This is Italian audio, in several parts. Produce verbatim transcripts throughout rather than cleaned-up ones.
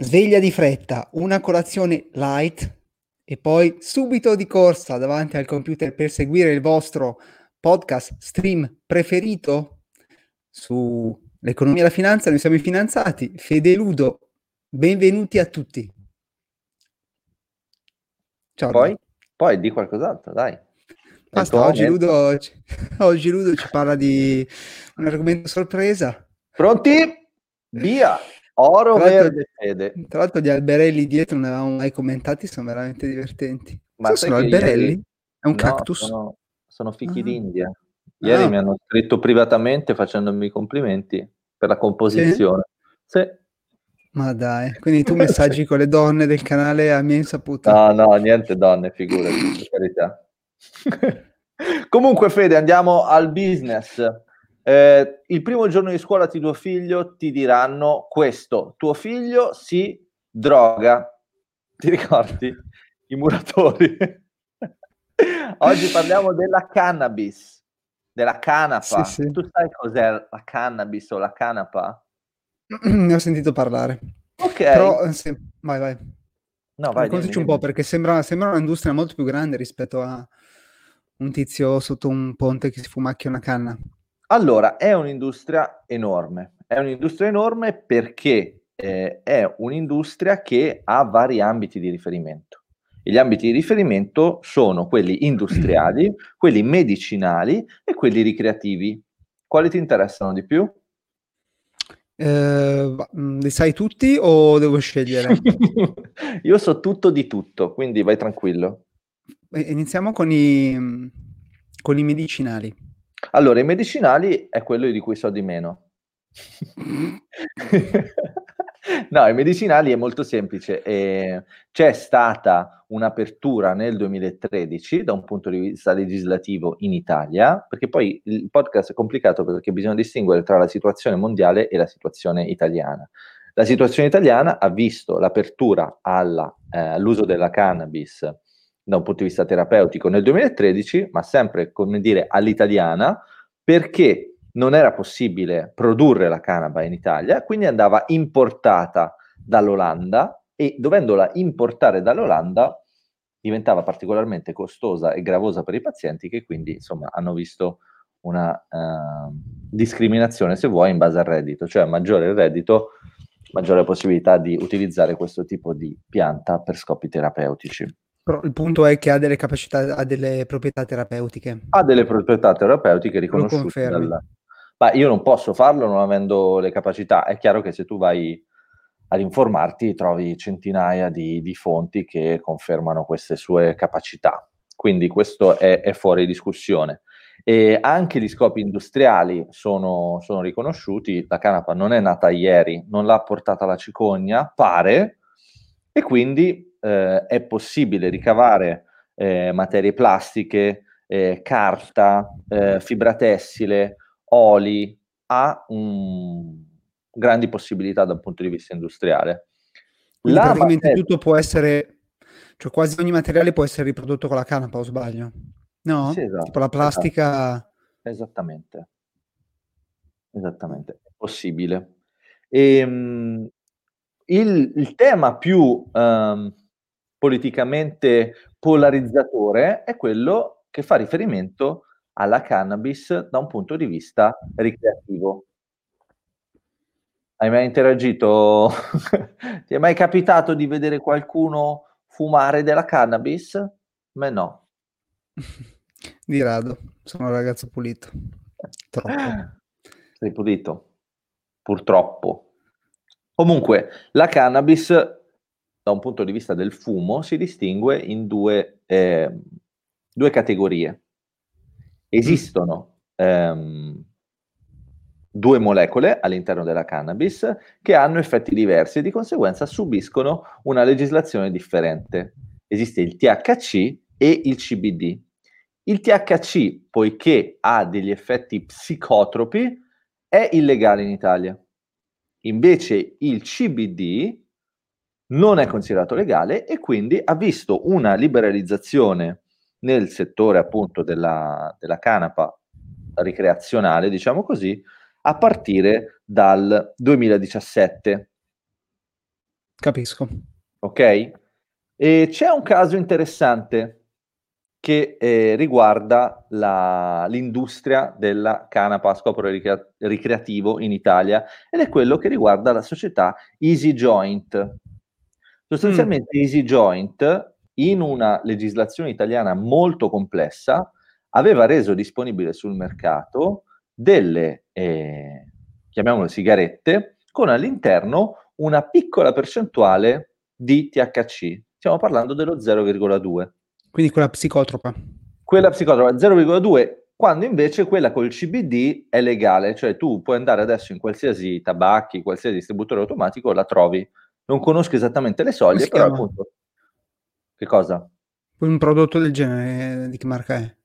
Sveglia di fretta, una colazione light e poi subito di corsa davanti al computer per seguire il vostro podcast stream preferito sull'economia e la finanza. Noi siamo i Finanziati, Fede e Ludo. Benvenuti a tutti. Ciao. Poi, poi di qualcos'altro, dai. Basta, oggi Ludo, oggi Ludo ci parla di un argomento sorpresa. Pronti? Via! Oro, tra verde, Fede. Tra l'altro gli alberelli dietro non avevamo mai commentati, sono veramente divertenti. Ma sono alberelli? Ieri... È un no, cactus? Sono, sono fichi ah. d'India. Ieri ah. mi hanno scritto privatamente facendomi complimenti per la composizione. Sì. sì. Ma dai, quindi tu messaggi con le donne del canale a mia insaputa? No, no, niente donne, figurati, per carità. Comunque Fede, andiamo al business. Eh, il primo giorno di scuola di tuo figlio ti diranno questo: tuo figlio si droga. Ti ricordi? I muratori. Oggi parliamo della cannabis, della canapa. Sì, sì. Tu sai cos'è la cannabis o la canapa? Ne ho sentito parlare. Ok. Però, sì, vai, vai. No, vai. Raccontaci un po', perché sembra, sembra un'industria molto più grande rispetto a un tizio sotto un ponte che si fumacchia una canna. Allora, è un'industria enorme. È un'industria enorme perché eh, è un'industria che ha vari ambiti di riferimento. E gli ambiti di riferimento sono quelli industriali, quelli medicinali e quelli ricreativi. Quali ti interessano di più? Eh, li sai tutti o devo scegliere? Io so tutto di tutto, quindi vai tranquillo. Iniziamo con i, con i medicinali. Allora, i medicinali è quello di cui so di meno. No, i medicinali è molto semplice. Eh, c'è stata un'apertura nel duemilatredici da un punto di vista legislativo in Italia, perché poi il podcast è complicato perché bisogna distinguere tra la situazione mondiale e la situazione italiana. La situazione italiana ha visto l'apertura alla, eh, all'uso della cannabis da un punto di vista terapeutico nel duemilatredici, ma sempre, come dire, all'italiana, perché non era possibile produrre la canapa in Italia, quindi andava importata dall'Olanda e dovendola importare dall'Olanda diventava particolarmente costosa e gravosa per i pazienti, che quindi insomma hanno visto una eh, discriminazione, se vuoi, in base al reddito, cioè maggiore il reddito, maggiore la possibilità di utilizzare questo tipo di pianta per scopi terapeutici. Però il punto è che ha delle capacità, ha delle proprietà terapeutiche. Ha delle proprietà terapeutiche riconosciute dalla... Ma io non posso farlo non avendo le capacità. È chiaro che se tu vai ad informarti trovi centinaia di, di fonti che confermano queste sue capacità. Quindi questo è, è fuori discussione. E anche gli scopi industriali sono, sono riconosciuti. La canapa non è nata ieri, non l'ha portata la cicogna, pare, e quindi eh, è possibile ricavare eh, materie plastiche, eh, carta, eh, fibra tessile, oli, ha un... grandi possibilità dal punto di vista industriale. Quindi praticamente materia... tutto può essere, cioè quasi ogni materiale può essere riprodotto con la canapa, o sbaglio? No? Sì, esatto, tipo la plastica... Esatto. Esattamente. Esattamente, è possibile. E, um, il, il tema più um, politicamente polarizzatore è quello che fa riferimento alla cannabis da un punto di vista ricreativo. Hai mai interagito? Ti è mai capitato di vedere qualcuno fumare della cannabis? Ma no. Di rado, sono un ragazzo pulito. Troppo. Sei pulito, purtroppo. Comunque, la cannabis, da un punto di vista del fumo, si distingue in due, eh, due categorie. Esistono ehm, due molecole all'interno della cannabis che hanno effetti diversi e di conseguenza subiscono una legislazione differente. Esiste il T H C e il C B D. Il T H C, poiché ha degli effetti psicotropi, è illegale in Italia. Invece il C B D non è considerato legale e quindi ha visto una liberalizzazione nel settore appunto della, della canapa ricreazionale, diciamo così, a partire dal duemiladiciassette. Capisco. Ok? E c'è un caso interessante che eh, riguarda la, l'industria della canapa a scopo ricre- ricreativo in Italia, ed è quello che riguarda la società EasyJoint. Sostanzialmente mm. EasyJoint, in una legislazione italiana molto complessa, aveva reso disponibile sul mercato delle, eh, chiamiamole sigarette, con all'interno una piccola percentuale di T H C. Stiamo parlando dello zero virgola due. Quindi quella psicotropa. Quella psicotropa, zero virgola due, quando invece quella col C B D è legale. Cioè tu puoi andare adesso in qualsiasi tabacchi, qualsiasi distributore automatico, la trovi. Non conosco esattamente le soglie, però chiama? Appunto... Che cosa? Un prodotto del genere, di che marca è?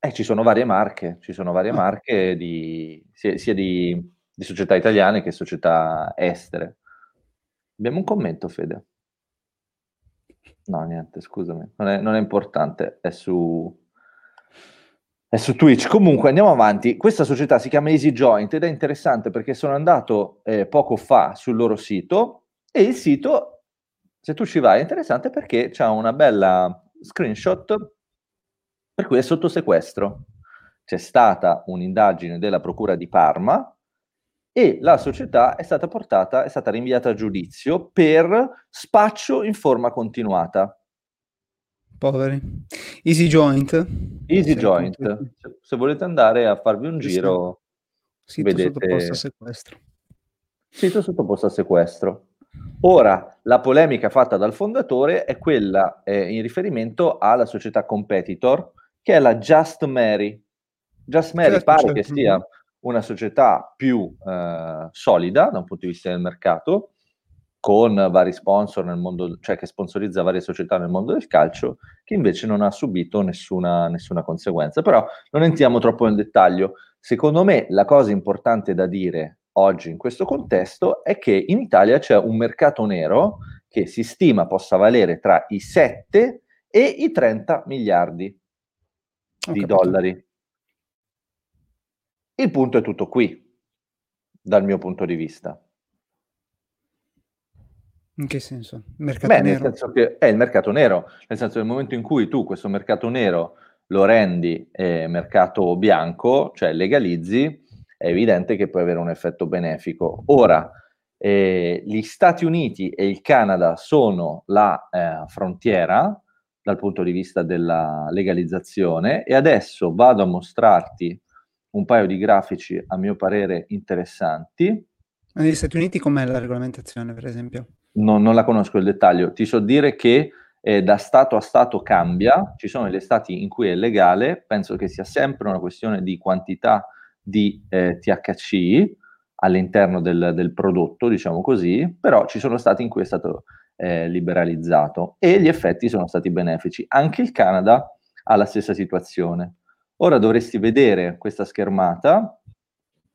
Eh, ci sono varie marche, ci sono varie ah. marche di, sia, sia di, di società italiane che società estere. Abbiamo un commento, Fede? No, niente, scusami, non è, non è importante, è su, è su Twitch. Comunque, andiamo avanti. Questa società si chiama EasyJoint ed è interessante perché sono andato eh, poco fa sul loro sito, e il sito, se tu ci vai, è interessante perché c'ha una bella screenshot per cui è sotto sequestro. C'è stata un'indagine della Procura di Parma e la società è stata portata, è stata rinviata a giudizio per spaccio in forma continuata. Poveri. EasyJoint. EasyJoint. Se volete andare a farvi un giro, sito vedete... sottoposto a sequestro. Sito sottoposto a sequestro. Ora, la polemica fatta dal fondatore è quella eh, in riferimento alla società competitor, che è la Just Mary. Just Mary certo, pare certo. che sia una società più eh, solida da un punto di vista del mercato, con vari sponsor nel mondo, cioè che sponsorizza varie società nel mondo del calcio, che invece non ha subito nessuna, nessuna conseguenza. Però non entriamo troppo nel dettaglio. Secondo me la cosa importante da dire oggi in questo contesto è che in Italia c'è un mercato nero che si stima possa valere tra i sette e i trenta miliardi di dollari. Il punto è tutto qui, dal mio punto di vista. In che senso? Mercato Beh, nero? Nel senso che è il mercato nero, nel senso nel momento in cui tu questo mercato nero lo rendi eh, mercato bianco, cioè legalizzi, è evidente che può avere un effetto benefico. Ora, eh, gli Stati Uniti e il Canada sono la eh, frontiera dal punto di vista della legalizzazione, e adesso vado a mostrarti un paio di grafici a mio parere interessanti. Negli Stati Uniti com'è la regolamentazione, per esempio? No, non la conosco il dettaglio. Ti so dire che eh, da stato a stato cambia. Ci sono degli stati in cui è legale, penso che sia sempre una questione di quantità di eh, T H C all'interno del, del prodotto, diciamo così, però ci sono stati in cui è stato eh, liberalizzato e gli effetti sono stati benefici. Anche il Canada ha la stessa situazione. Ora dovresti vedere questa schermata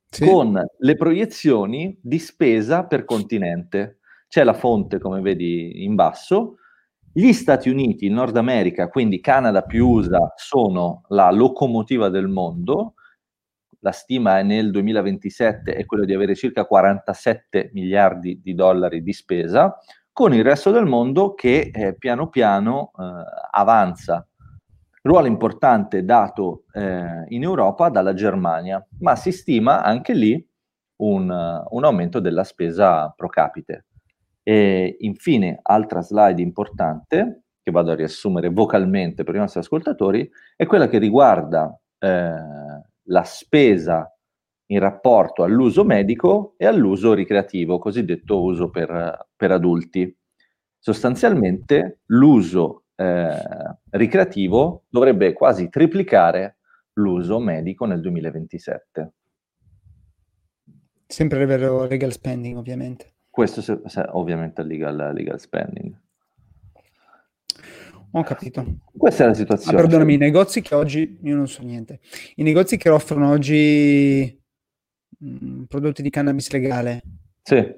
sì. con le proiezioni di spesa per continente. C'è la fonte, come vedi, in basso. Gli Stati Uniti, il Nord America, quindi Canada più U S A, sono la locomotiva del mondo. La stima nel duemilaventisette è quella di avere circa quarantasette miliardi di dollari di spesa, con il resto del mondo che eh, piano piano eh, avanza. Ruolo importante dato eh, in Europa dalla Germania, ma si stima anche lì un, un aumento della spesa pro capite. E infine, altra slide importante, che vado a riassumere vocalmente per i nostri ascoltatori, è quella che riguarda eh, la spesa in rapporto all'uso medico e all'uso ricreativo, cosiddetto uso per, per adulti. Sostanzialmente l'uso eh, ricreativo dovrebbe quasi triplicare l'uso medico nel duemilaventisette. Sempre a livello legal spending, ovviamente. Questo se, se, ovviamente legal, legal spending. Ho capito. Questa è la situazione. Ah, perdonami, i negozi che oggi, io non so niente, i negozi che offrono oggi mh, prodotti di cannabis legale. Sì.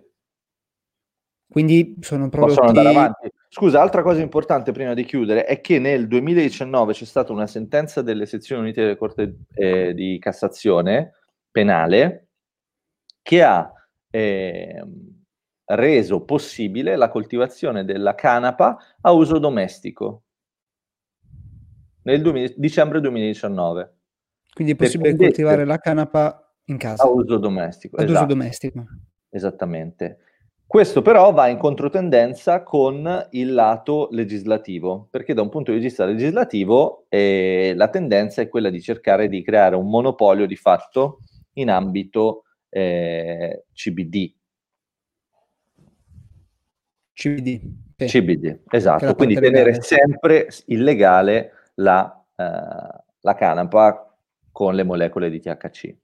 Quindi sono prodotti... Possono andare avanti. Scusa, altra cosa importante prima di chiudere è che nel duemiladiciannove c'è stata una sentenza delle sezioni unite delle Corte eh, di Cassazione penale che ha... Eh, reso possibile la coltivazione della canapa a uso domestico nel due, dicembre duemiladiciannove. Quindi è possibile coltivare la canapa in casa? A uso domestico. Ad esatto. uso domestico. Esattamente. Questo però va in controtendenza con il lato legislativo, perché da un punto di vista legislativo eh, la tendenza è quella di cercare di creare un monopolio di fatto in ambito eh, C B D. C B D. Eh. C B D, esatto. Quindi tenere legale. sempre illegale la, eh, la canapa con le molecole di T H C.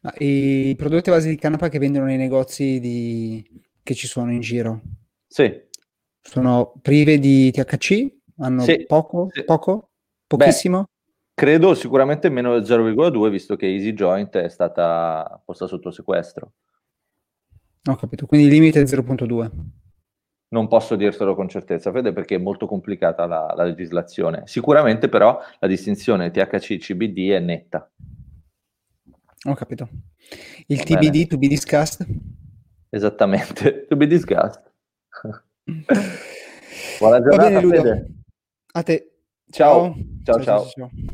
Ma i prodotti a base di canapa che vendono nei negozi di... che ci sono in giro, sì, sono prive di T H C? Hanno sì. poco? Sì. poco? Pochissimo? Beh, credo sicuramente meno del zero virgola due, visto che EasyJoint è stata posta sotto sequestro. Ho capito, quindi il limite è zero virgola due. Non posso dirtelo con certezza, Fede, perché è molto complicata la, la legislazione. Sicuramente però la distinzione T H C C B D è netta. Ho capito. Il Va T B D, bene. To be discussed? Esattamente, to be discussed. Buona giornata, bene, Fede. A te. Ciao. Ciao, ciao. ciao. ciao, ciao.